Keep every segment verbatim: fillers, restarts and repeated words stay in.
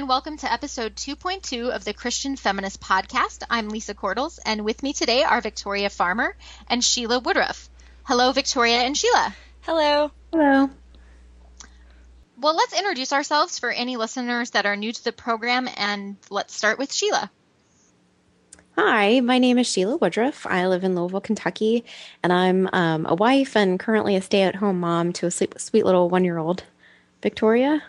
and welcome to episode two point two of the Christian Feminist Podcast. I'm Lisa Korthals, and with me today are Victoria Farmer and Shelah Woodruff. Hello, Victoria and Shelah. Hello. Hello. Well, let's introduce ourselves for any listeners that are new to the program, and let's start with Shelah. Hi, my name is Shelah Woodruff. I live in Louisville, Kentucky, and I'm um, a wife and currently a stay-at-home mom to a sweet little one-year-old. Victoria?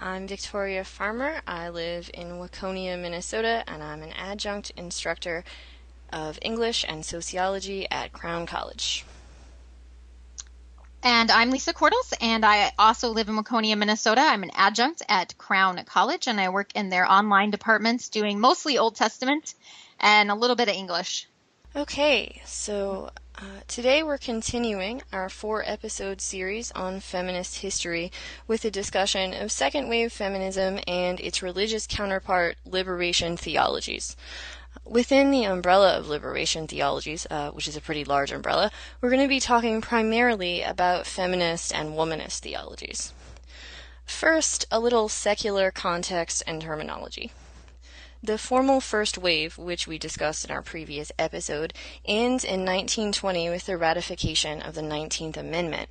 I'm Victoria Farmer. I live in Waconia, Minnesota, and I'm an adjunct instructor of English and sociology at Crown College. And I'm Lisa Korthals, and I also live in Waconia, Minnesota. I'm an adjunct at Crown College, and I work in their online departments doing mostly Old Testament and a little bit of English. Okay, so uh, today we're continuing our four-episode series on feminist history with a discussion of second wave feminism and its religious counterpart, liberation theologies. Within the umbrella of liberation theologies, uh, which is a pretty large umbrella, we're going to be talking primarily about feminist and womanist theologies. First, a little secular context and terminology. The formal first wave, which we discussed in our previous episode, ends in nineteen twenty with the ratification of the nineteenth Amendment,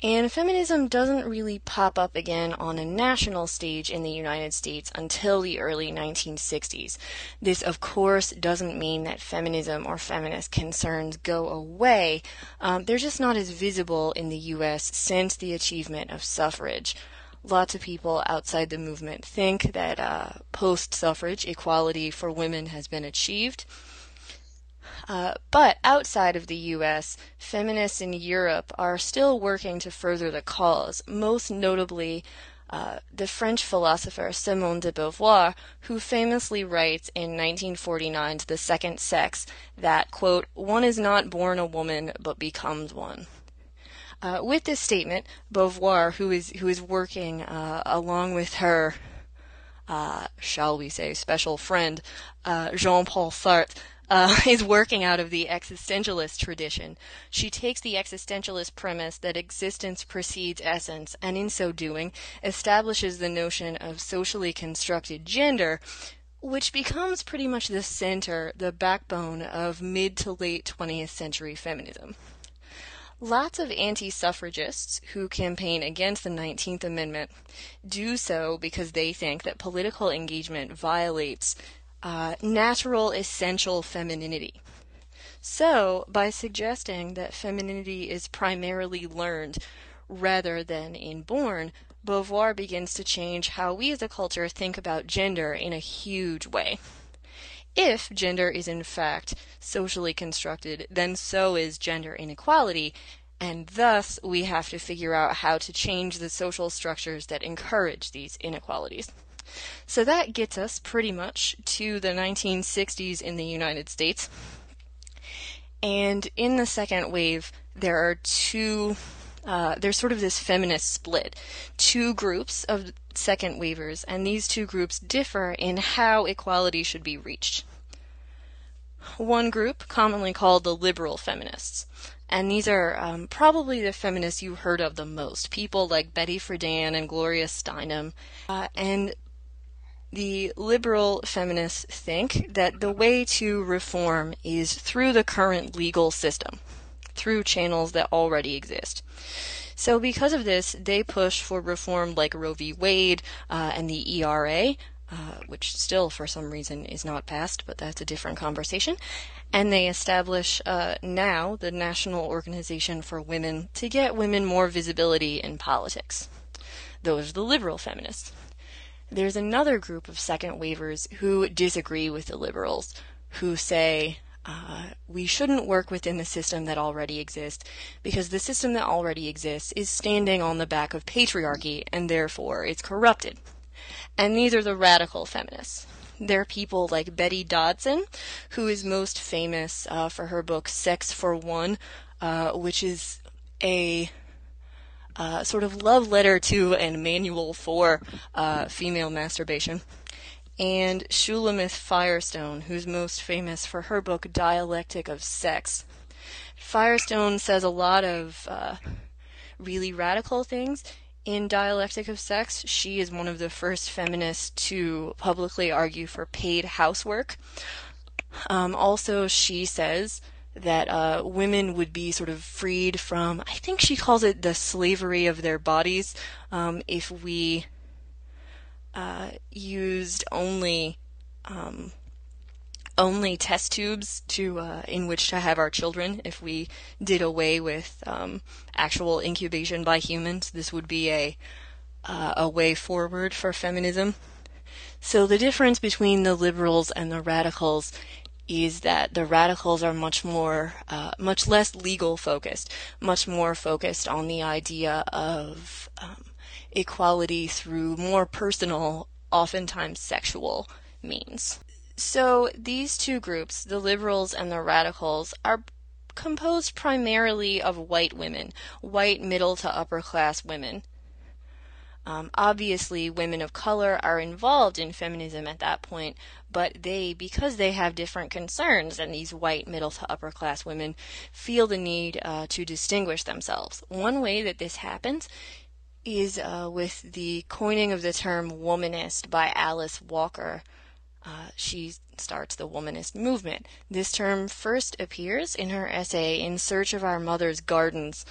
and feminism doesn't really pop up again on a national stage in the United States until the early nineteen sixties. This, of course, doesn't mean that feminism or feminist concerns go away. Um, they're just not as visible in the U S since the achievement of suffrage. Lots of people outside the movement think that uh, post-suffrage equality for women has been achieved. Uh, but outside of the U S, feminists in Europe are still working to further the cause, most notably uh, the French philosopher Simone de Beauvoir, who famously writes in nineteen forty-nine's The Second Sex that, quote, "one is not born a woman but becomes one." Uh, with this statement, Beauvoir, who is, who is working uh, along with her, uh, shall we say, special friend, uh, Jean-Paul Sartre, Uh, is working out of the existentialist tradition. She takes the existentialist premise that existence precedes essence, and in so doing, establishes the notion of socially constructed gender, which becomes pretty much the center, the backbone of mid to late twentieth century feminism. Lots of anti-suffragists who campaign against the nineteenth Amendment do so because they think that political engagement violates Uh, natural, essential femininity. So, by suggesting that femininity is primarily learned rather than inborn, Beauvoir begins to change how we as a culture think about gender in a huge way. If gender is in fact socially constructed, then so is gender inequality, and thus we have to figure out how to change the social structures that encourage these inequalities. So that gets us pretty much to the nineteen sixties in the United States. And in the second wave, there are two, uh, there's sort of this feminist split, two groups of second waivers, and these two groups differ in how equality should be reached. One group, commonly called the liberal feminists, and these are um, probably the feminists you heard of the most, people like Betty Friedan and Gloria Steinem, uh, and the liberal feminists think that the way to reform is through the current legal system, through channels that already exist. So because of this, they push for reform like Roe v. Wade uh, and the E R A, uh, which still for some reason is not passed, but that's a different conversation. And they establish uh, now the National Organization for Women to get women more visibility in politics. Those are the liberal feminists. There's another group of second waivers who disagree with the liberals, who say uh, we shouldn't work within the system that already exists because the system that already exists is standing on the back of patriarchy and therefore it's corrupted. And these are the radical feminists. They're people like Betty Dodson, who is most famous uh, for her book Sex for One, uh, which is a Uh, sort of love letter to and manual for uh, female masturbation, and Shulamith Firestone, who's most famous for her book Dialectic of Sex. Firestone says a lot of uh, really radical things In Dialectic of Sex, she is one of the first feminists to publicly argue for paid housework. Um, also, she says that uh, women would be sort of freed from, I think she calls it the slavery of their bodies, um, if we uh, used only um, only test tubes to uh, in which to have our children. If we did away with um, actual incubation by humans, this would be a uh, a way forward for feminism. So the difference between the liberals and the radicals is that the radicals are much more, uh, much less legal focused, much more focused on the idea of um, equality through more personal, oftentimes sexual means. So these two groups, the liberals and the radicals, are composed primarily of white women, white middle to upper class women. Um, obviously, women of color are involved in feminism at that point, but they, because they have different concerns than these white middle to upper class women, feel the need uh, to distinguish themselves. One way that this happens is uh, with the coining of the term womanist by Alice Walker. Uh, she starts the womanist movement. This term first appears in her essay, In Search of Our Mother's Gardens,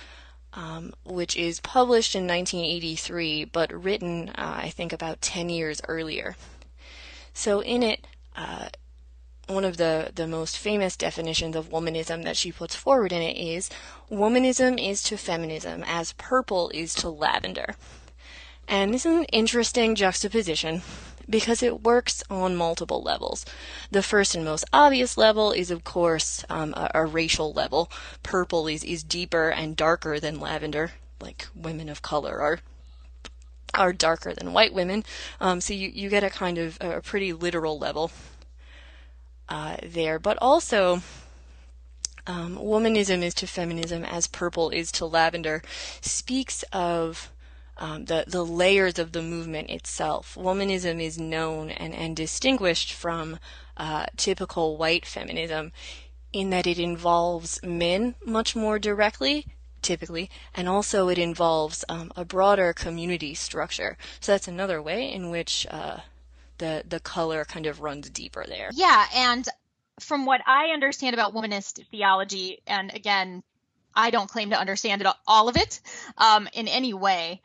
Um, which is published in nineteen eighty-three, but written, uh, I think, about ten years earlier. So in it, uh, one of the, the most famous definitions of womanism that she puts forward in it is, womanism is to feminism as purple is to lavender. And this is an interesting juxtaposition because it works on multiple levels. The first and most obvious level is, of course, um, a, a racial level. Purple is, is deeper and darker than lavender, like women of color are are darker than white women. Um, so you, you get a kind of a pretty literal level uh, there. But also, um, womanism is to feminism as purple is to lavender speaks of Um, the, the layers of the movement itself. Womanism is known and, and distinguished from uh, typical white feminism in that it involves men much more directly, typically, and also it involves um, a broader community structure. So that's another way in which uh, the, the color kind of runs deeper there. Yeah, and from what I understand about womanist theology, and again, I don't claim to understand it, all of it um, in any way,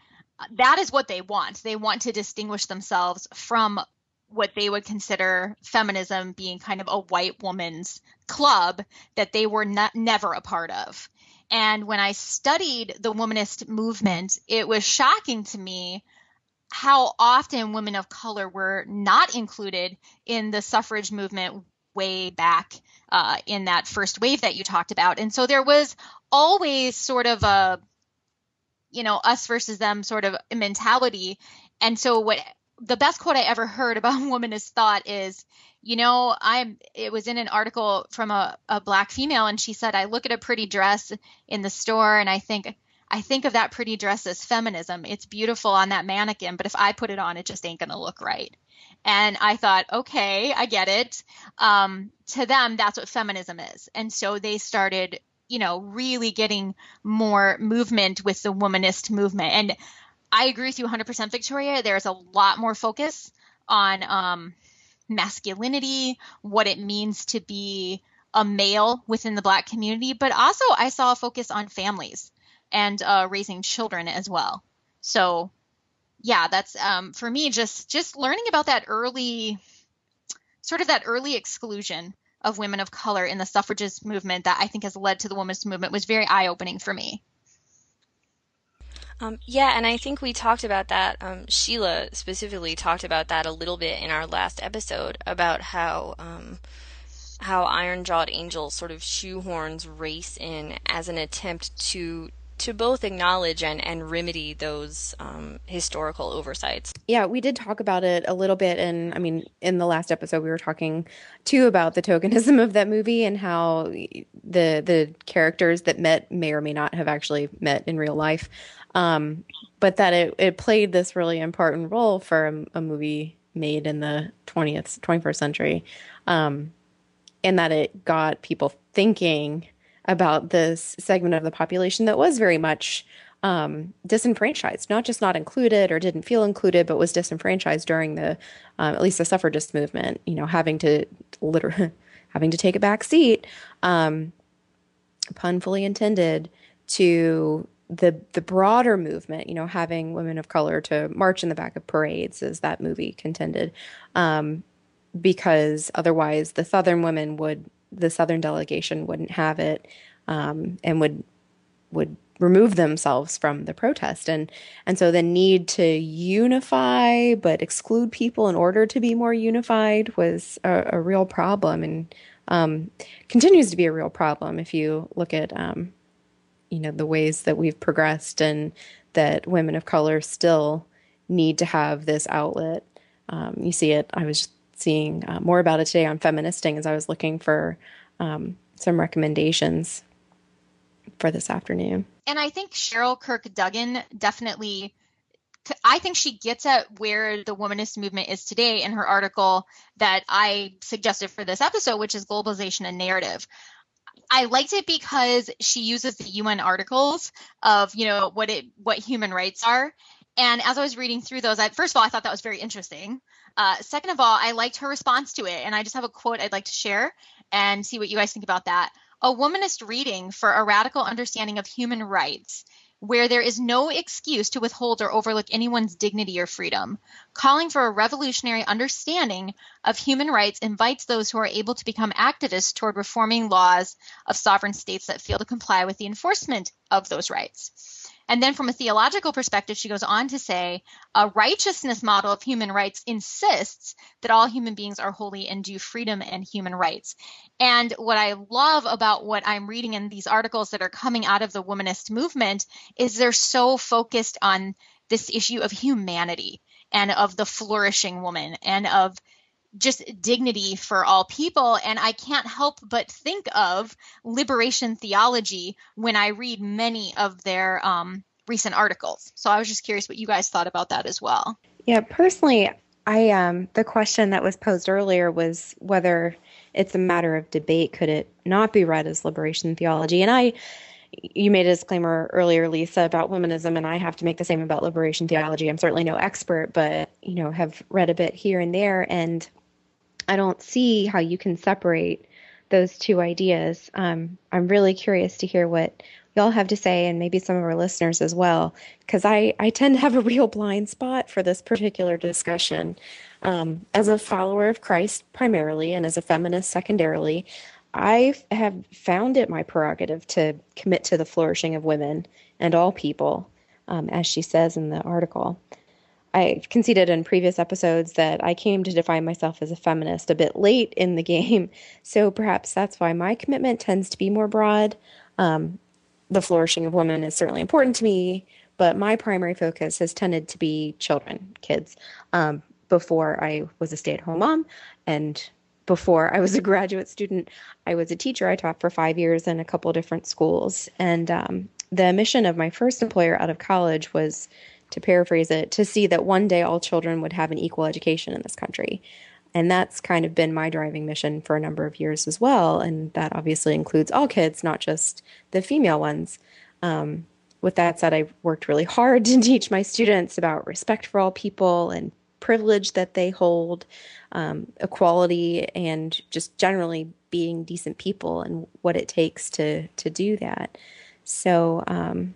that is what they want. They want to distinguish themselves from what they would consider feminism being kind of a white woman's club that they were not, never a part of. And when I studied the womanist movement, it was shocking to me how often women of color were not included in the suffrage movement way back uh, in that first wave that you talked about. And so there was always sort of a you know, us versus them sort of mentality. And so what the best quote I ever heard about womanist thought is, you know, I'm, it was in an article from a, a black female. And she said, I look at a pretty dress in the store and I think, I think of that pretty dress as feminism. It's beautiful on that mannequin, but if I put it on, it just ain't going to look right. And I thought, okay, I get it. Um, to them, that's what feminism is. And so they started you know, really getting more movement with the womanist movement. And I agree with you one hundred percent, Victoria. There's a lot more focus on um, masculinity, what it means to be a male within the Black community. But also I saw a focus on families and uh, raising children as well. So, yeah, that's um, for me, just just learning about that early, sort of that early exclusion of women of color in the suffragist movement that I think has led to the women's movement was very eye-opening for me. Um, yeah, and I think we talked about that. Um, Shelah specifically talked about that a little bit in our last episode about how um, how Iron-Jawed Angel sort of shoehorns race in as an attempt to to both acknowledge and, and remedy those um, historical oversights. Yeah, we did talk about it a little bit. And I mean, in the last episode, we were talking too about the tokenism of that movie and how the the characters that met may or may not have actually met in real life. Um, but that it, it played this really important role for a, a movie made in the twentieth, twenty-first century. Um, and that it got people thinking about this segment of the population that was very much um, disenfranchised, not just not included or didn't feel included, but was disenfranchised during the, um, at least the suffragist movement, you know, having to literally, having to take a back seat, um, pun fully intended, to the the broader movement, you know, having women of color to march in the back of parades, as that movie contended, um, because otherwise the Southern women would, the Southern delegation wouldn't have it, um, and would would remove themselves from the protest. And and so the need to unify but exclude people in order to be more unified was a, a real problem, and um, continues to be a real problem if you look at um, you know, the ways that we've progressed and that women of color still need to have this outlet. Um, you see it. I was just seeing uh, more about it today on Feministing as I was looking for um, some recommendations for this afternoon. And I think Cheryl Kirk-Duggan definitely, I think she gets at where the womanist movement is today in her article that I suggested for this episode, which is Globalization and Narrative. I liked it because she uses the U N articles of, you know, what it, what human rights are. And as I was reading through those, I, first of all, I thought that was very interesting. Uh, second of all, I liked her response to it. And I just have a quote I'd like to share and see what you guys think about that. "A womanist reading for a radical understanding of human rights, where there is no excuse to withhold or overlook anyone's dignity or freedom. Calling for a revolutionary understanding of human rights invites those who are able to become activists toward reforming laws of sovereign states that fail to comply with the enforcement of those rights." And then from a theological perspective, she goes on to say, "A righteousness model of human rights insists that all human beings are holy and due freedom and human rights." And what I love about what I'm reading in these articles that are coming out of the womanist movement is they're so focused on this issue of humanity and of the flourishing woman and of just dignity for all people. And I can't help but think of liberation theology when I read many of their um, recent articles. So I was just curious what you guys thought about that as well. Yeah, personally, I um, the question that was posed earlier was whether it's a matter of debate. Could it not be read as liberation theology? And I, you made a disclaimer earlier, Lisa, about womanism, and I have to make the same about liberation theology. I'm certainly no expert, but, you know, have read a bit here and there, and I don't see how you can separate those two ideas. Um, I'm really curious to hear what y'all have to say, and maybe some of our listeners as well, because I, I tend to have a real blind spot for this particular discussion. Um, as a follower of Christ primarily, and as a feminist secondarily, I have found it my prerogative to commit to the flourishing of women and all people, um, as she says in the article. I've conceded in previous episodes that I came to define myself as a feminist a bit late in the game, so perhaps that's why my commitment tends to be more broad. Um, the flourishing of women is certainly important to me, but my primary focus has tended to be children, kids, um, before I was a stay-at-home mom and before I was a graduate student. I was a teacher. I taught for five years in a couple different schools, and um, the mission of my first employer out of college was, to paraphrase it, to see that one day all children would have an equal education in this country. And that's kind of been my driving mission for a number of years as well. And that obviously includes all kids, not just the female ones. Um, with that said, I worked really hard to teach my students about respect for all people and privilege that they hold, um, equality, and just generally being decent people and what it takes to to do that. So, um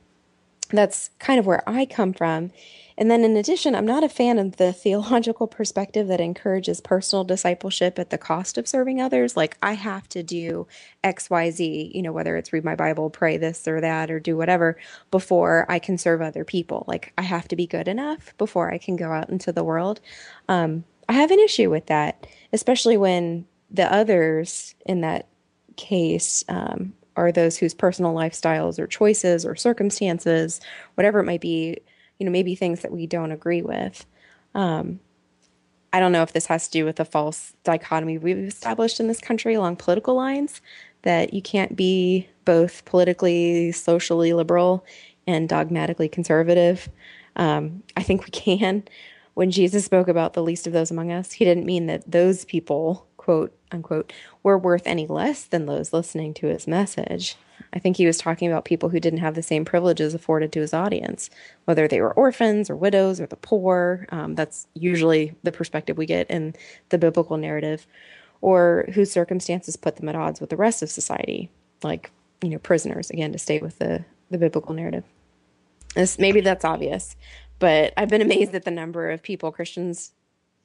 that's kind of where I come from. And then in addition, I'm not a fan of the theological perspective that encourages personal discipleship at the cost of serving others. Like, I have to do X, Y, Z, you know, whether it's read my Bible, pray this or that, or do whatever before I can serve other people. Like, I have to be good enough before I can go out into the world. Um, I have an issue with that, especially when the others in that case, um, are those whose personal lifestyles or choices or circumstances, whatever it might be, you know, maybe things that we don't agree with. Um, I don't know if this has to do with the false dichotomy we've established in this country along political lines, that you can't be both politically, socially liberal and dogmatically conservative. Um, I think we can. When Jesus spoke about the least of those among us, he didn't mean that those people, quote, unquote, were worth any less than those listening to his message. I think he was talking about people who didn't have the same privileges afforded to his audience, whether they were orphans or widows or the poor. Um, that's usually the perspective we get in the biblical narrative, or whose circumstances put them at odds with the rest of society, like, you know, prisoners, again, to stay with the, the biblical narrative. This, maybe that's obvious, but I've been amazed at the number of people, Christians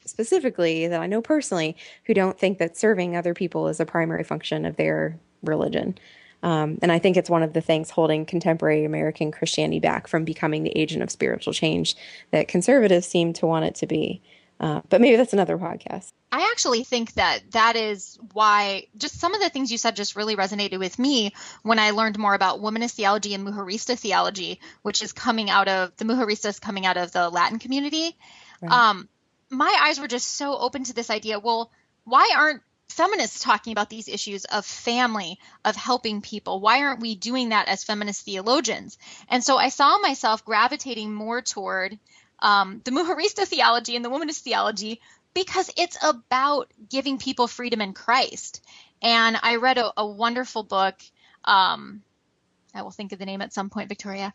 specifically, that I know personally, who don't think that serving other people is a primary function of their religion. Um, and I think it's one of the things holding contemporary American Christianity back from becoming the agent of spiritual change that conservatives seem to want it to be. Uh, but maybe that's another podcast. I actually think that that is why just some of the things you said just really resonated with me when I learned more about womanist theology and Mujerista theology, which is coming out of the Mujeristas coming out of the Latin community. Right. Um, my eyes were just so open to this idea. Well, why aren't feminists talking about these issues of family, of helping people? Why aren't we doing that as feminist theologians? And so I saw myself gravitating more toward um, the Mujerista theology and the womanist theology, because it's about giving people freedom in Christ. And I read a, a wonderful book. Um, I will think of the name at some point, Victoria.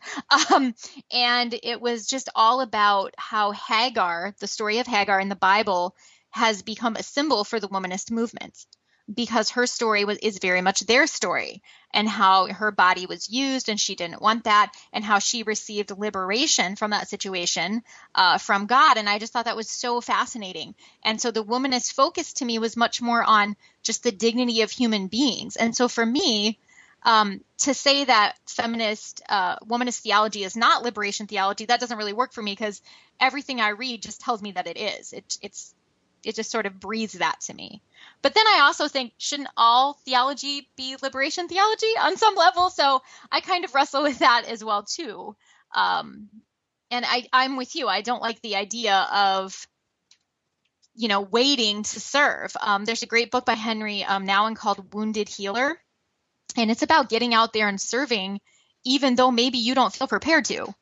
Um, and it was just all about how Hagar, the story of Hagar in the Bible, has become a symbol for the womanist movement, because her story was, is very much their story, and how her body was used and she didn't want that, and how she received liberation from that situation uh, from God. And I just thought that was so fascinating. And so the womanist focus to me was much more on just the dignity of human beings. And so for me, um, to say that feminist uh, womanist theology is not liberation theology, that doesn't really work for me, because everything I read just tells me that it is. It, it's It just sort of breathes that to me. But then I also think, shouldn't all theology be liberation theology on some level? So I kind of wrestle with that as well, too. Um, and I, I'm with you. I don't like the idea of, you know, waiting to serve. Um, there's a great book by Henry um, Nouwen called Wounded Healer. And it's about getting out there and serving, even though maybe you don't feel prepared to.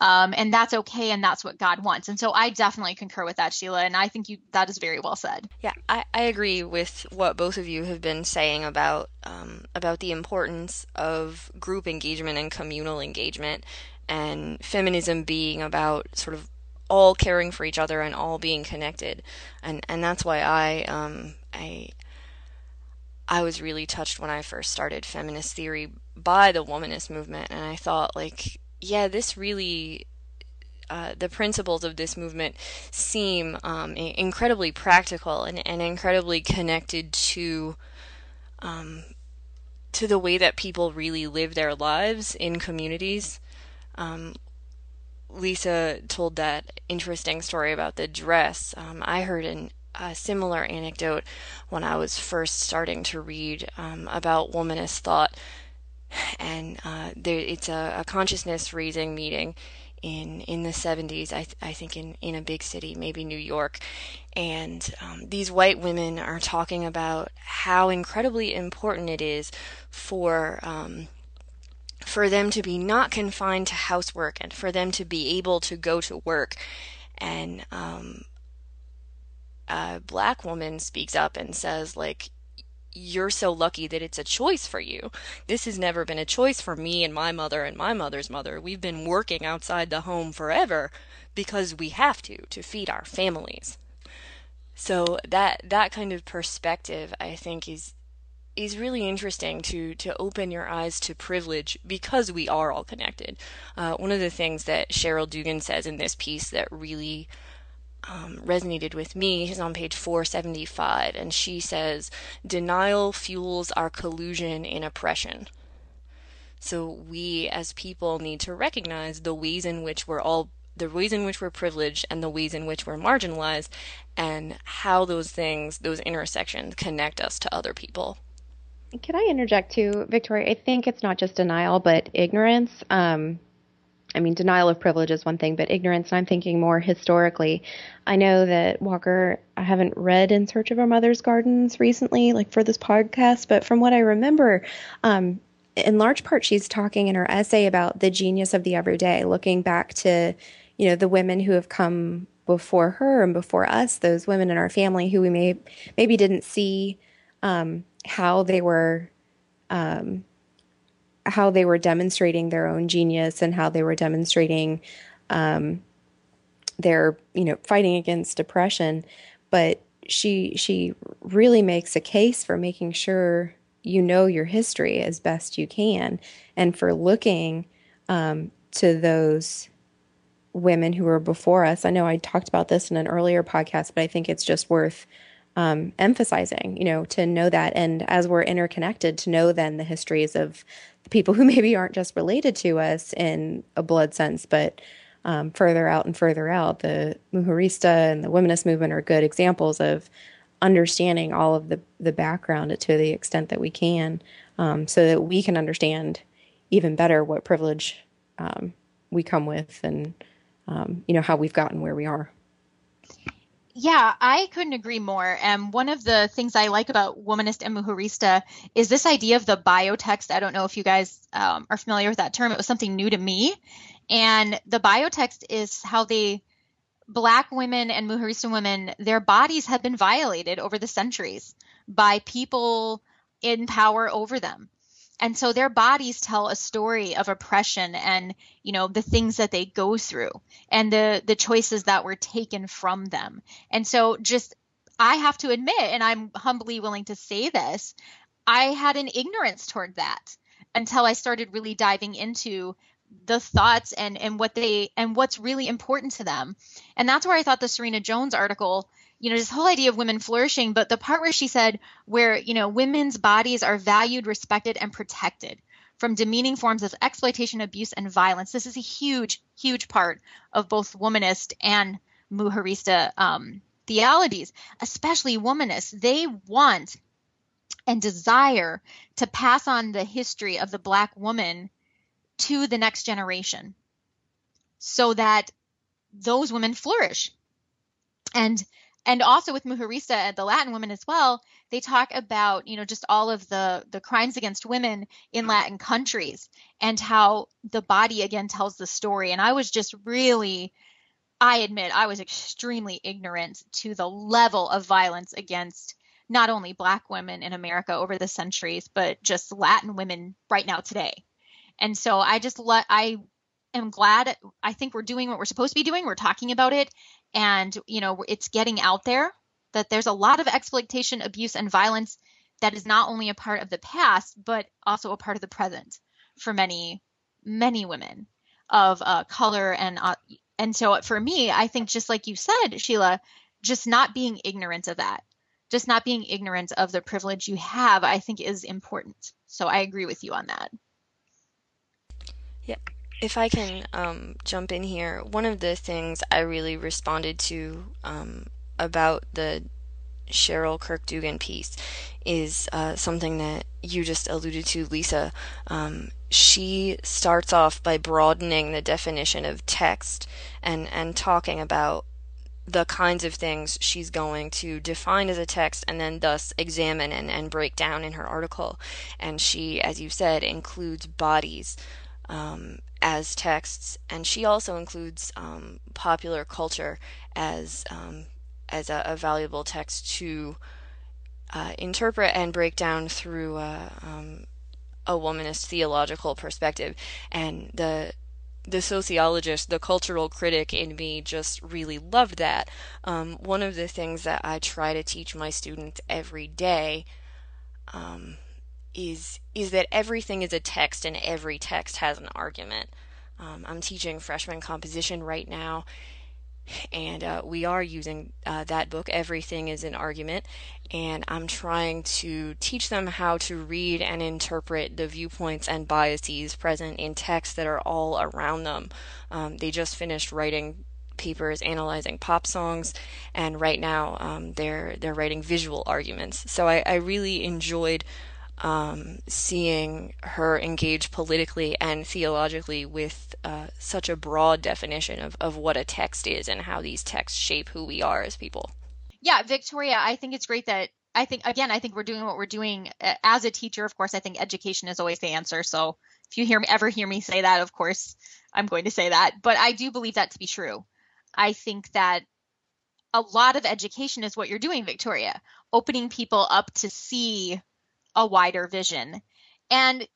Um, and that's okay, and that's what God wants. And so I definitely concur with that, Shelah, and I think you that is very well said. Yeah, I, I agree with what both of you have been saying about um, about the importance of group engagement and communal engagement, and feminism being about sort of all caring for each other and all being connected. And and that's why I um I I was really touched when I first started feminist theory by the womanist movement, and I thought, like, yeah, this really, uh, the principles of this movement seem um, incredibly practical and, and incredibly connected to um, to the way that people really live their lives in communities. Um, Lisa told that interesting story about the dress. Um, I heard an, a similar anecdote when I was first starting to read um, about womanist thought. And uh, there, it's a, a consciousness-raising meeting in in the seventies, I, th- I think in, in a big city, maybe New York. And um, these white women are talking about how incredibly important it is for um, for them to be not confined to housework, and for them to be able to go to work. And um, a black woman speaks up and says, like, you're so lucky that it's a choice for you. This has never been a choice for me and my mother and my mother's mother. We've been working outside the home forever because we have to, to feed our families. So that that kind of perspective, I think, is is really interesting to, to open your eyes to privilege, because we are all connected. Uh, one of the things that Cheryl Duggan says in this piece that really Um, resonated with me is on page four seventy-five, and she says, denial fuels our collusion in oppression. So we as people need to recognize the ways in which we're all, the ways in which we're privileged and the ways in which we're marginalized, and how those things, those intersections, connect us to other people. Can I interject too, Victoria? I think it's not just denial, but ignorance. Um I mean, denial of privilege is one thing, but ignorance, and I'm thinking more historically. I know that, Walker, I haven't read In Search of Our Mother's Gardens recently, like for this podcast, but from what I remember, um, in large part, she's talking in her essay about the genius of the everyday, looking back to, you know, the women who have come before her and before us, those women in our family who we may maybe didn't see um, how they were um how they were demonstrating their own genius and how they were demonstrating um, their, you know, fighting against oppression. But she she really makes a case for making sure you know your history as best you can, and for looking um, to those women who were before us. I know I talked about this in an earlier podcast, but I think it's just worth um, emphasizing, you know, to know that. And as we're interconnected, to know then the histories of the people who maybe aren't just related to us in a blood sense, but um, further out and further out. The Mujerista and the Womanist movement are good examples of understanding all of the, the background to the extent that we can, um, so that we can understand even better what privilege um, we come with and, um, you know, how we've gotten where we are. Yeah, I couldn't agree more. And um, one of the things I like about Womanist and Mujerista is this idea of the biotext. I don't know if you guys um, are familiar with that term. It was something new to me. And the biotext is how they Black women and Mujerista women, their bodies have been violated over the centuries by people in power over them. And so their bodies tell a story of oppression and, you know, the things that they go through and the, the choices that were taken from them. And so just, I have to admit, and I'm humbly willing to say this, I had an ignorance toward that until I started really diving into the thoughts and, and what they, and what's really important to them. And that's where I thought the Serena Jones article, you know, this whole idea of women flourishing, but the part where she said, where, you know, women's bodies are valued, respected, and protected from demeaning forms of exploitation, abuse, and violence. This is a huge, huge part of both womanist and Mujerista um, theologies, especially womanists. They want and desire to pass on the history of the Black woman to the next generation so that those women flourish. And and also with Mujerista and the Latin women as well, they talk about, you know, just all of the, the crimes against women in Latin countries and how the body again tells the story. And I was just really, I admit, I was extremely ignorant to the level of violence against not only Black women in America over the centuries, but just Latin women right now today. And so I just let, I am glad, I think we're doing what we're supposed to be doing. We're talking about it, and, you know, it's getting out there that there's a lot of exploitation, abuse, and violence that is not only a part of the past, but also a part of the present for many, many women of uh, color. And, uh, and so for me, I think just like you said, Shelah, just not being ignorant of that, just not being ignorant of the privilege you have, I think is important. So I agree with you on that. Yeah, if I can um, jump in here, one of the things I really responded to um, about the Cheryl Kirk-Duggan piece is uh, something that you just alluded to, Lisa. Um, she starts off by broadening the definition of text and, and talking about the kinds of things she's going to define as a text and then thus examine and, and break down in her article. And she, as you said, includes bodies Um, as texts, and she also includes um, popular culture as um, as a, a valuable text to uh, interpret and break down through uh, um, a womanist theological perspective. And the the sociologist, the cultural critic in me just really loved that. Um, one of the things that I try to teach my students every day um, is is that everything is a text and every text has an argument. Um, I'm teaching freshman composition right now, and uh, we are using uh, that book, Everything is an Argument, and I'm trying to teach them how to read and interpret the viewpoints and biases present in texts that are all around them. Um, they just finished writing papers analyzing pop songs, and right now um, they're, they're writing visual arguments. So I, I really enjoyed Um, seeing her engage politically and theologically with uh, such a broad definition of, of what a text is and how these texts shape who we are as people. Yeah, Victoria, I think it's great that, I think, again, I think we're doing what we're doing. As a teacher, of course, I think education is always the answer. So if you hear me, ever hear me say that, of course, I'm going to say that. But I do believe that to be true. I think that a lot of education is what you're doing, Victoria, opening people up to see a wider vision. And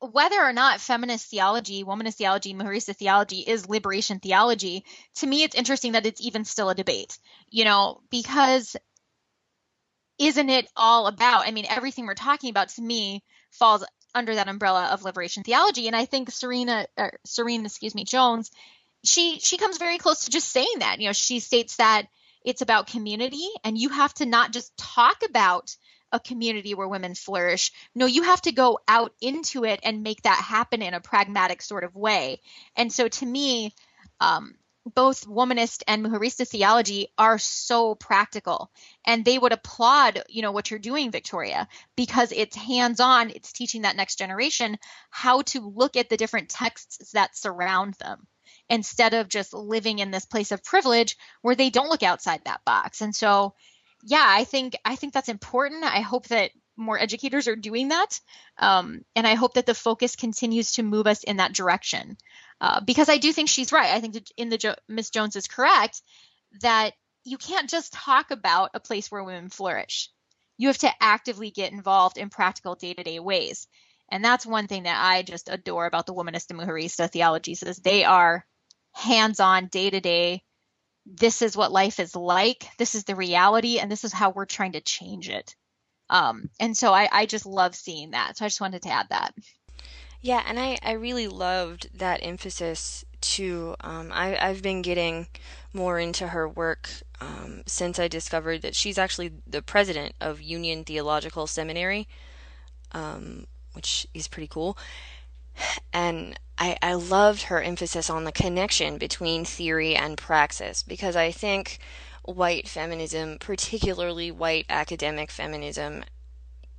whether or not feminist theology, womanist theology, Mujerista theology is liberation theology, to me, it's interesting that it's even still a debate, you know, because isn't it all about, I mean, everything we're talking about to me falls under that umbrella of liberation theology. And I think Serena, or Serena, excuse me, Jones, she, she comes very close to just saying that, you know, she states that it's about community, and you have to not just talk about a community where women flourish. No, you have to go out into it and make that happen in a pragmatic sort of way. And so to me, um, both womanist and Mujerista theology are so practical, and they would applaud, you know, what you're doing, Victoria, because it's hands-on, it's teaching that next generation how to look at the different texts that surround them, instead of just living in this place of privilege where they don't look outside that box. And so, yeah, I think I think that's important. I hope that more educators are doing that. Um, and I hope that the focus continues to move us in that direction, uh, because I do think she's right. I think that in the jo- Miz Jones is correct that you can't just talk about a place where women flourish. You have to actively get involved in practical day-to-day ways. And that's one thing that I just adore about the Womanist and Mujerista theologies, is they are hands-on, day-to-day. This is what life is like. This is the reality, and this is how we're trying to change it. Um, and so I, I just love seeing that. So I just wanted to add that. Yeah, and I, I really loved that emphasis too. Um, I, I've been getting more into her work um, since I discovered that she's actually the president of Union Theological Seminary, um, which is pretty cool. And I, I loved her emphasis on the connection between theory and praxis, because I think white feminism, particularly white academic feminism,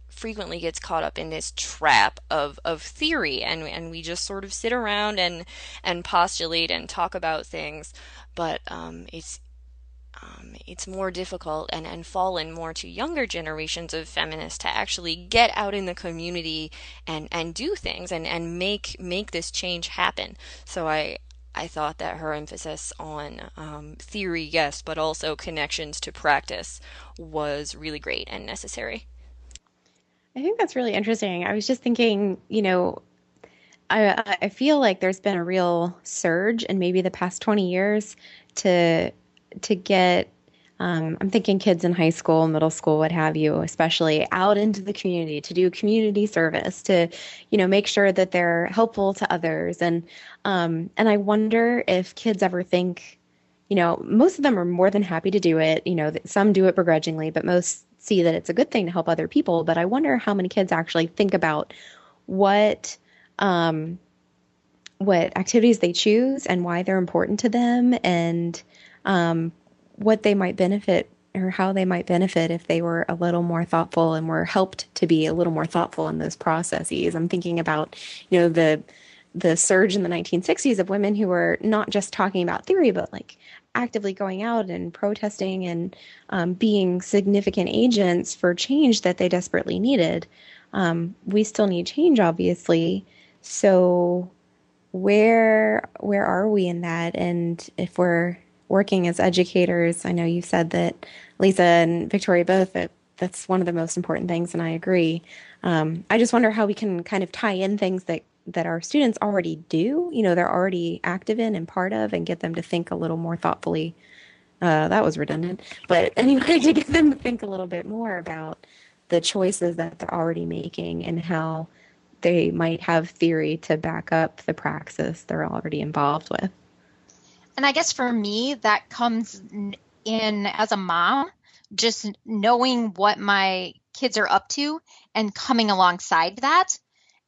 frequently gets caught up in this trap of, of theory, and and we just sort of sit around and, and postulate and talk about things, but um, it's Um, it's more difficult and, and fallen more to younger generations of feminists to actually get out in the community and, and do things and, and make make this change happen. So I I thought that her emphasis on um, theory, yes, but also connections to practice was really great and necessary. I think that's really interesting. I was just thinking, you know, I I feel like there's been a real surge in maybe the past twenty years to to get, um, I'm thinking kids in high school, middle school, what have you, especially out into the community to do community service, to, you know, make sure that they're helpful to others. And, um, and I wonder if kids ever think, you know, most of them are more than happy to do it. You know, some do it begrudgingly, but most see that it's a good thing to help other people. But I wonder how many kids actually think about what, um, what activities they choose and why they're important to them, and Um, what they might benefit, or how they might benefit if they were a little more thoughtful and were helped to be a little more thoughtful in those processes. I'm thinking about, you know, the the surge in the nineteen sixties of women who were not just talking about theory, but like actively going out and protesting and um, being significant agents for change that they desperately needed. Um, we still need change, obviously. So where where are we in that? And if we're working as educators, I know you said that, Lisa and Victoria, both, that that's one of the most important things, and I agree. Um, I just wonder how we can kind of tie in things that, that our students already do, you know, they're already active in and part of, and get them to think a little more thoughtfully. Uh, that was redundant. But anyway, to get them to think a little bit more about the choices that they're already making and how they might have theory to back up the praxis they're already involved with. And I guess for me, that comes in as a mom, just knowing what my kids are up to and coming alongside that.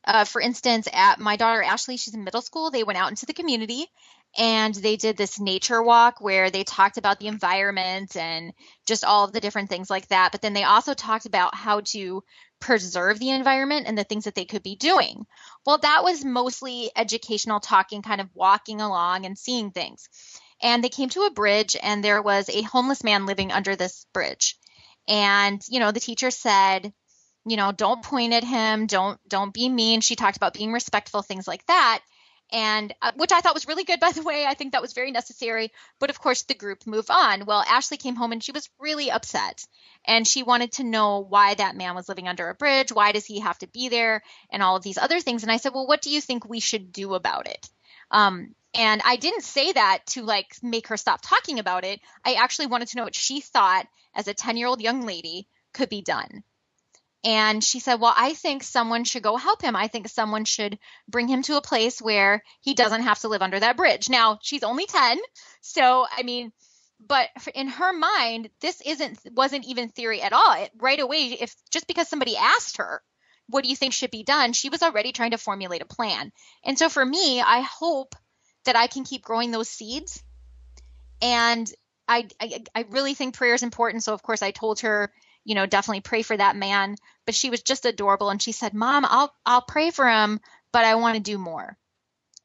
Uh, for instance, at my daughter Ashley, she's in middle school, they went out into the community and they did this nature walk where they talked about the environment and just all of the different things like that. But then they also talked about how to preserve the environment and the things that they could be doing. Well, that was mostly educational talking, kind of walking along and seeing things. And they came to a bridge, and there was a homeless man living under this bridge. And, you know, the teacher said, you know, don't point at him, don't, don't be mean. She talked about being respectful, things like that. and uh, which I thought was really good, by the way. I think that was very necessary. But of course, the group moved on. Well, Ashley came home and she was really upset, and she wanted to know why that man was living under a bridge. Why does he have to be there? And all of these other things. And I said, well, what do you think we should do about it? Um, and I didn't say that to like make her stop talking about it. I actually wanted to know what she thought as a ten-year-old young lady could be done. And she said, well, I think someone should go help him. I think someone should bring him to a place where he doesn't have to live under that bridge. Now, she's only ten. So, I mean, but in her mind, this isn't wasn't even theory at all. It, right away, if just because somebody asked her, what do you think should be done? She was already trying to formulate a plan. And so for me, I hope that I can keep growing those seeds. And I, I, I really think prayer is important. So, of course, I told her, you know, definitely pray for that man. But she was just adorable. And she said, Mom, I'll, I'll pray for him, but I want to do more.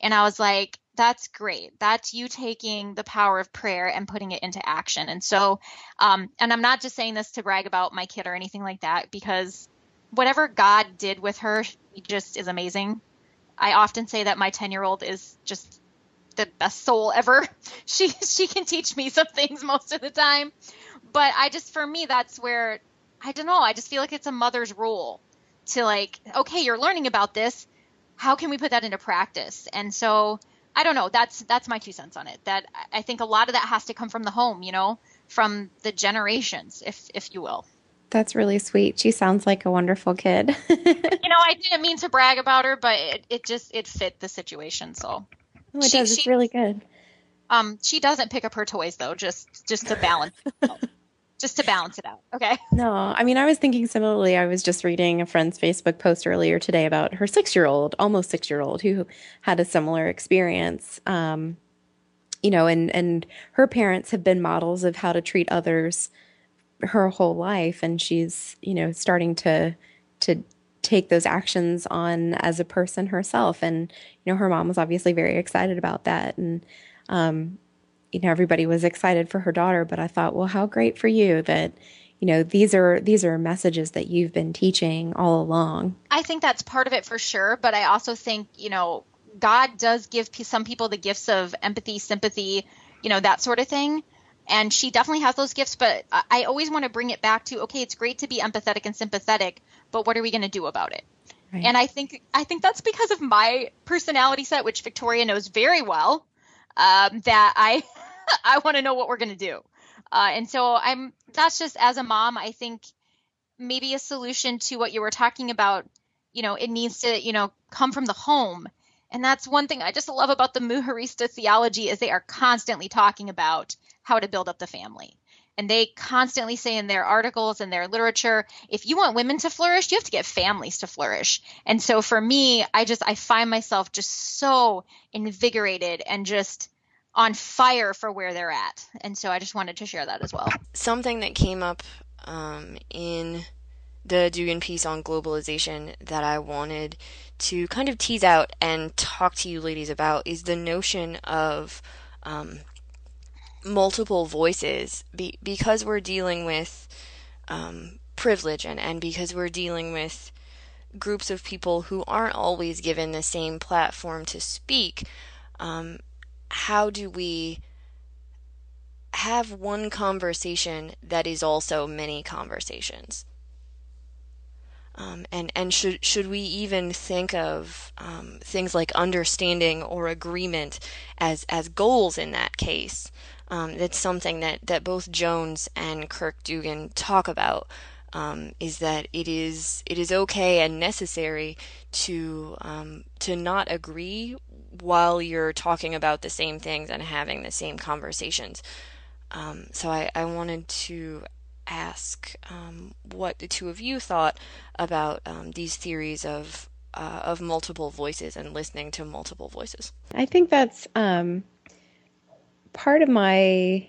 And I was like, that's great. That's you taking the power of prayer and putting it into action. And so, um, and I'm not just saying this to brag about my kid or anything like that, because whatever God did with her, he just is amazing. I often say that my ten-year-old is just the best soul ever. She, she can teach me some things most of the time. But I just, for me, that's where, I don't know, I just feel like it's a mother's role to like, okay, you're learning about this. How can we put that into practice? And so, I don't know, that's, that's my two cents on it. That I think a lot of that has to come from the home, you know, from the generations, if, if you will. That's really sweet. She sounds like a wonderful kid. You know, I didn't mean to brag about her, but it, it just, it fit the situation. So oh, it she, does. It's she, really good. Um, she doesn't pick up her toys though, just, just to balance it out. Just to balance it out. Okay. No, I mean, I was thinking similarly. I was just reading a friend's Facebook post earlier today about her six-year-old, almost six-year-old, who had a similar experience. Um, you know, and, and her parents have been models of how to treat others her whole life. And she's, you know, starting to, to take those actions on as a person herself. And, you know, her mom was obviously very excited about that. And, um, you know, everybody was excited for her daughter, but I thought, well, how great for you that, you know, these are, these are messages that you've been teaching all along. I think that's part of it for sure. But I also think, you know, God does give some people the gifts of empathy, sympathy, you know, that sort of thing. And she definitely has those gifts, but I always want to bring it back to, okay, it's great to be empathetic and sympathetic, but what are we going to do about it? Right. And I think, I think that's because of my personality set, which Victoria knows very well, um, that I, I want to know what we're going to do. Uh, and so I'm, that's just as a mom, I think maybe a solution to what you were talking about, you know, it needs to, you know, come from the home. And that's one thing I just love about the Mujerista theology is they are constantly talking about how to build up the family. And they constantly say in their articles and their literature, if you want women to flourish, you have to get families to flourish. And so for me, I just, I find myself just so invigorated and just on fire for where they're at. And so I just wanted to share that as well. Something that came up um, in the Duggan piece on globalization that I wanted to kind of tease out and talk to you ladies about is the notion of um, multiple voices. Be- because we're dealing with um, privilege and, and because we're dealing with groups of people who aren't always given the same platform to speak, um, how do we have one conversation that is also many conversations? Um, and, and should should we even think of um, things like understanding or agreement as, as goals in that case? Um, that's something that, that both Jones and Kirk-Duggan talk about, um, is that it is it is okay and necessary to um, to not agree while you're talking about the same things and having the same conversations. Um, so I, I wanted to ask um, what the two of you thought about um, these theories of uh, of multiple voices and listening to multiple voices. I think that's um, part of my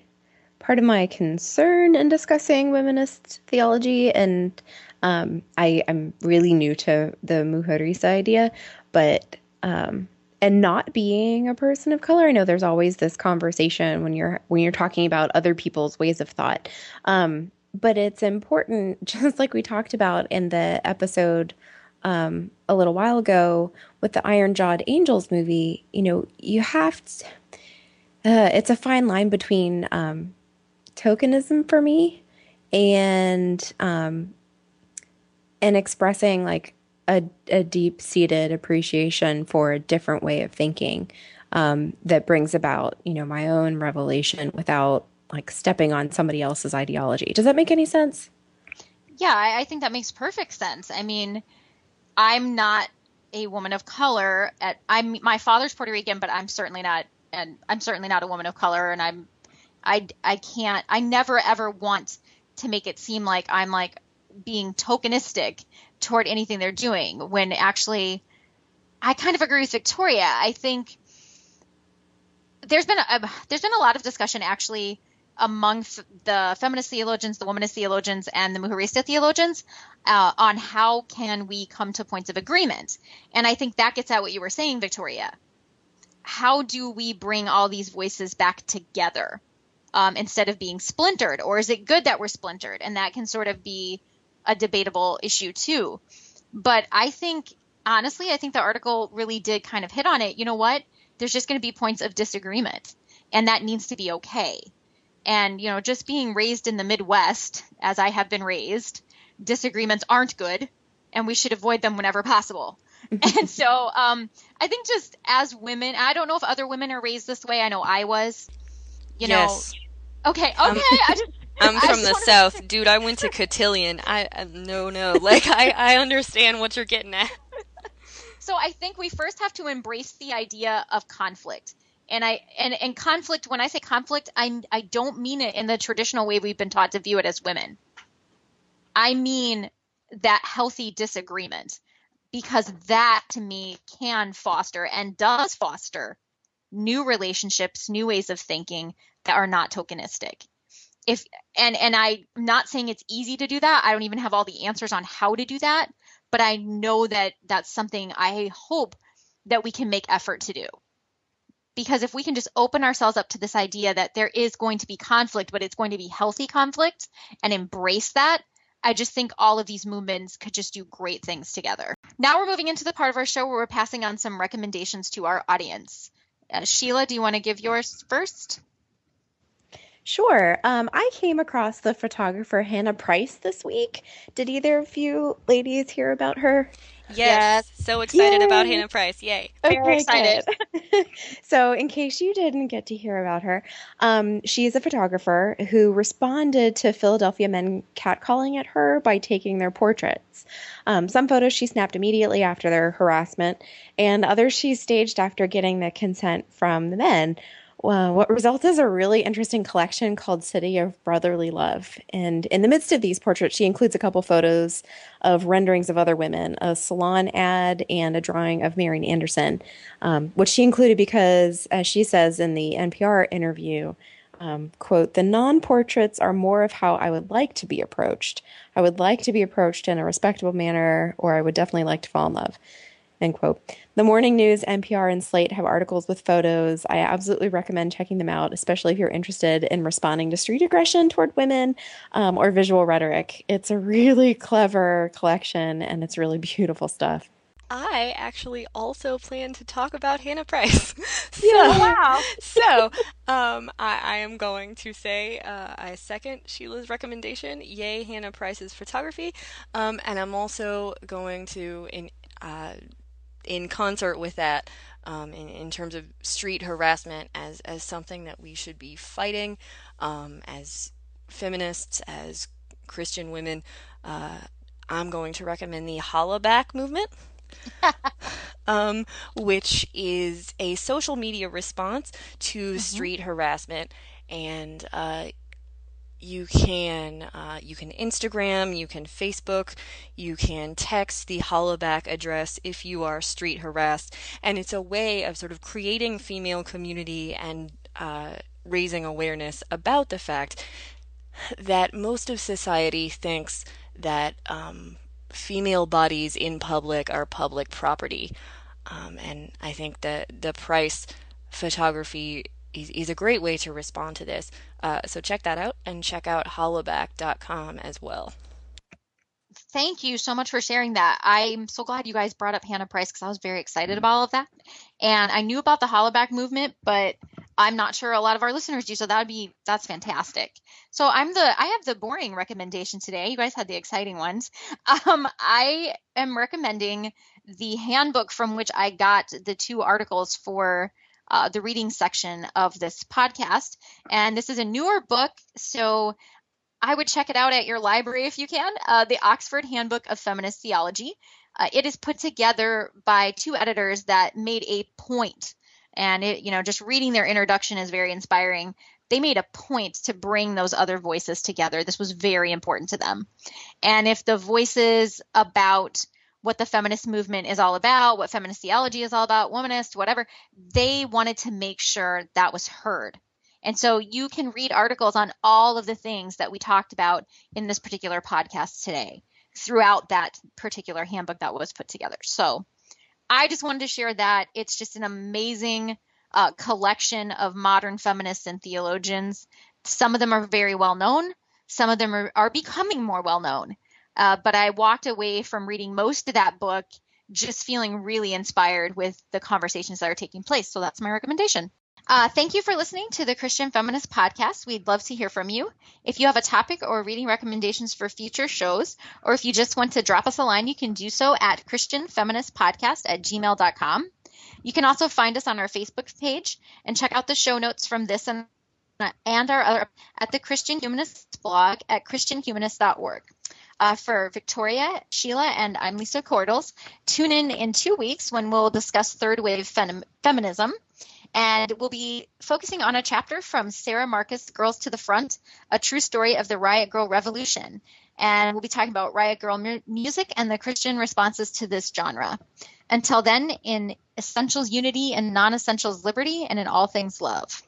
part of my concern in discussing womanist theology, and um, I am really new to the Mujerista idea, but um, and not being a person of color, I know there's always this conversation when you're when you're talking about other people's ways of thought. Um, But it's important, just like we talked about in the episode um, a little while ago with the Iron-Jawed Angels movie, you know, you have to, uh, it's a fine line between um, tokenism for me and um, and expressing like a, a deep-seated appreciation for a different way of thinking um, that brings about, you know, my own revelation without like stepping on somebody else's ideology. Does that make any sense? Yeah, I, I think that makes perfect sense. I mean, I'm not a woman of color. At, I'm my father's Puerto Rican, but I'm certainly not, and I'm certainly not a woman of color. And I'm, I, I can't, I never ever want to make it seem like I'm like being tokenistic toward anything they're doing. When actually, I kind of agree with Victoria. I think there's been a, there's been a lot of discussion actually among the feminist theologians, the womanist theologians, and the Mujerista theologians uh, on how can we come to points of agreement. And I think that gets at what you were saying, Victoria. How do we bring all these voices back together um, instead of being splintered? Or is it good that we're splintered? And that can sort of be a debatable issue too. But I think, honestly, I think the article really did kind of hit on it. You know what? There's just going to be points of disagreement, and that needs to be okay. And, you know, just being raised in the Midwest, as I have been raised, disagreements aren't good, and we should avoid them whenever possible. And so um, I think just as women, I don't know if other women are raised this way. I know I was. You yes. know. Okay. Okay. Um, I just, I'm I from the South. Say. Dude, I went to Cotillion. I uh, No, no. Like, I, I understand what you're getting at. So I think we first have to embrace the idea of conflict. And I and, and conflict, when I say conflict, I, I don't mean it in the traditional way we've been taught to view it as women. I mean that healthy disagreement, because that to me can foster and does foster new relationships, new ways of thinking that are not tokenistic. If and, and I'm not saying it's easy to do that. I don't even have all the answers on how to do that. But I know that that's something I hope that we can make effort to do. Because if we can just open ourselves up to this idea that there is going to be conflict, but it's going to be healthy conflict, and embrace that, I just think all of these movements could just do great things together. Now we're moving into the part of our show where we're passing on some recommendations to our audience. Uh, Shelah, do you want to give yours first? Sure. Um, I came across the photographer Hannah Price this week. Did either of you ladies hear about her? Yes. yes. So excited Yay. about Hannah Price. Yay. Very okay, excited. So in case you didn't get to hear about her, um, she is a photographer who responded to Philadelphia men catcalling at her by taking their portraits. Um, some photos she snapped immediately after their harassment, and others she staged after getting the consent from the men. Well, what results is a really interesting collection called City of Brotherly Love. And in the midst of these portraits, she includes a couple photos of renderings of other women, a salon ad and a drawing of Marian Anderson, um, which she included because, as she says in the N P R interview, um, quote, the non-portraits are more of how I would like to be approached. I would like to be approached in a respectable manner, or I would definitely like to fall in love. End quote. The Morning News, N P R, and Slate have articles with photos. I absolutely recommend checking them out, especially if you're interested in responding to street aggression toward women um, or visual rhetoric. It's a really clever collection, and it's really beautiful stuff. I actually also plan to talk about Hannah Price. so, yeah, wow. so um, I, I am going to say uh, I second Shelah's recommendation. Yay, Hannah Price's photography. Um, and I'm also going to... in. Uh, in concert with that, um, in, in terms of street harassment as, as something that we should be fighting um, as feminists, as Christian women, uh, I'm going to recommend the Hollaback movement, um, which is a social media response to mm-hmm. street harassment. And uh, you can uh, you can Instagram, you can Facebook, you can text the Hollaback address if you are street harassed, and it's a way of sort of creating female community and uh, raising awareness about the fact that most of society thinks that um, female bodies in public are public property, um, and I think that the Price photography Is, is a great way to respond to this. Uh, so check that out, and check out hollaback dot com as well. Thank you so much for sharing that. I'm so glad you guys brought up Hannah Price because I was very excited about all of that. And I knew about the Hollaback movement, but I'm not sure a lot of our listeners do. So that would be, that's fantastic. So I'm the, I have the boring recommendation today. You guys had the exciting ones. Um, I am recommending the handbook from which I got the two articles for uh, the reading section of this podcast. And this is a newer book. So I would check it out at your library if you can, uh, the Oxford Handbook of Feminist Theology. Uh, it is put together by two editors that made a point, and it, you know, just reading their introduction is very inspiring. They made a point to bring those other voices together. This was very important to them. And if the voices about what the feminist movement is all about, what feminist theology is all about, womanist, whatever, they wanted to make sure that was heard. And so you can read articles on all of the things that we talked about in this particular podcast today throughout that particular handbook that was put together. So I just wanted to share that. It's just an amazing uh, collection of modern feminists and theologians. Some of them are very well known. Some of them are, are becoming more well known. Uh, but I walked away from reading most of that book just feeling really inspired with the conversations that are taking place. So that's my recommendation. Uh, thank you for listening to the Christian Feminist Podcast. We'd love to hear from you. If you have a topic or reading recommendations for future shows, or if you just want to drop us a line, you can do so at christian feminist podcast at gmail dot com. You can also find us on our Facebook page and check out the show notes from this and, and our other at the Christian Humanist blog at christian humanist dot org. Uh, for Victoria, Shelah, and I'm Lisa Korthals. Tune in in two weeks when we'll discuss third wave fem- feminism. And we'll be focusing on a chapter from Sarah Marcus' Girls to the Front, a true story of the Riot Grrrl revolution. And we'll be talking about Riot Grrrl mu- music and the Christian responses to this genre. Until then, in essentials unity and non-essentials liberty and in all things love.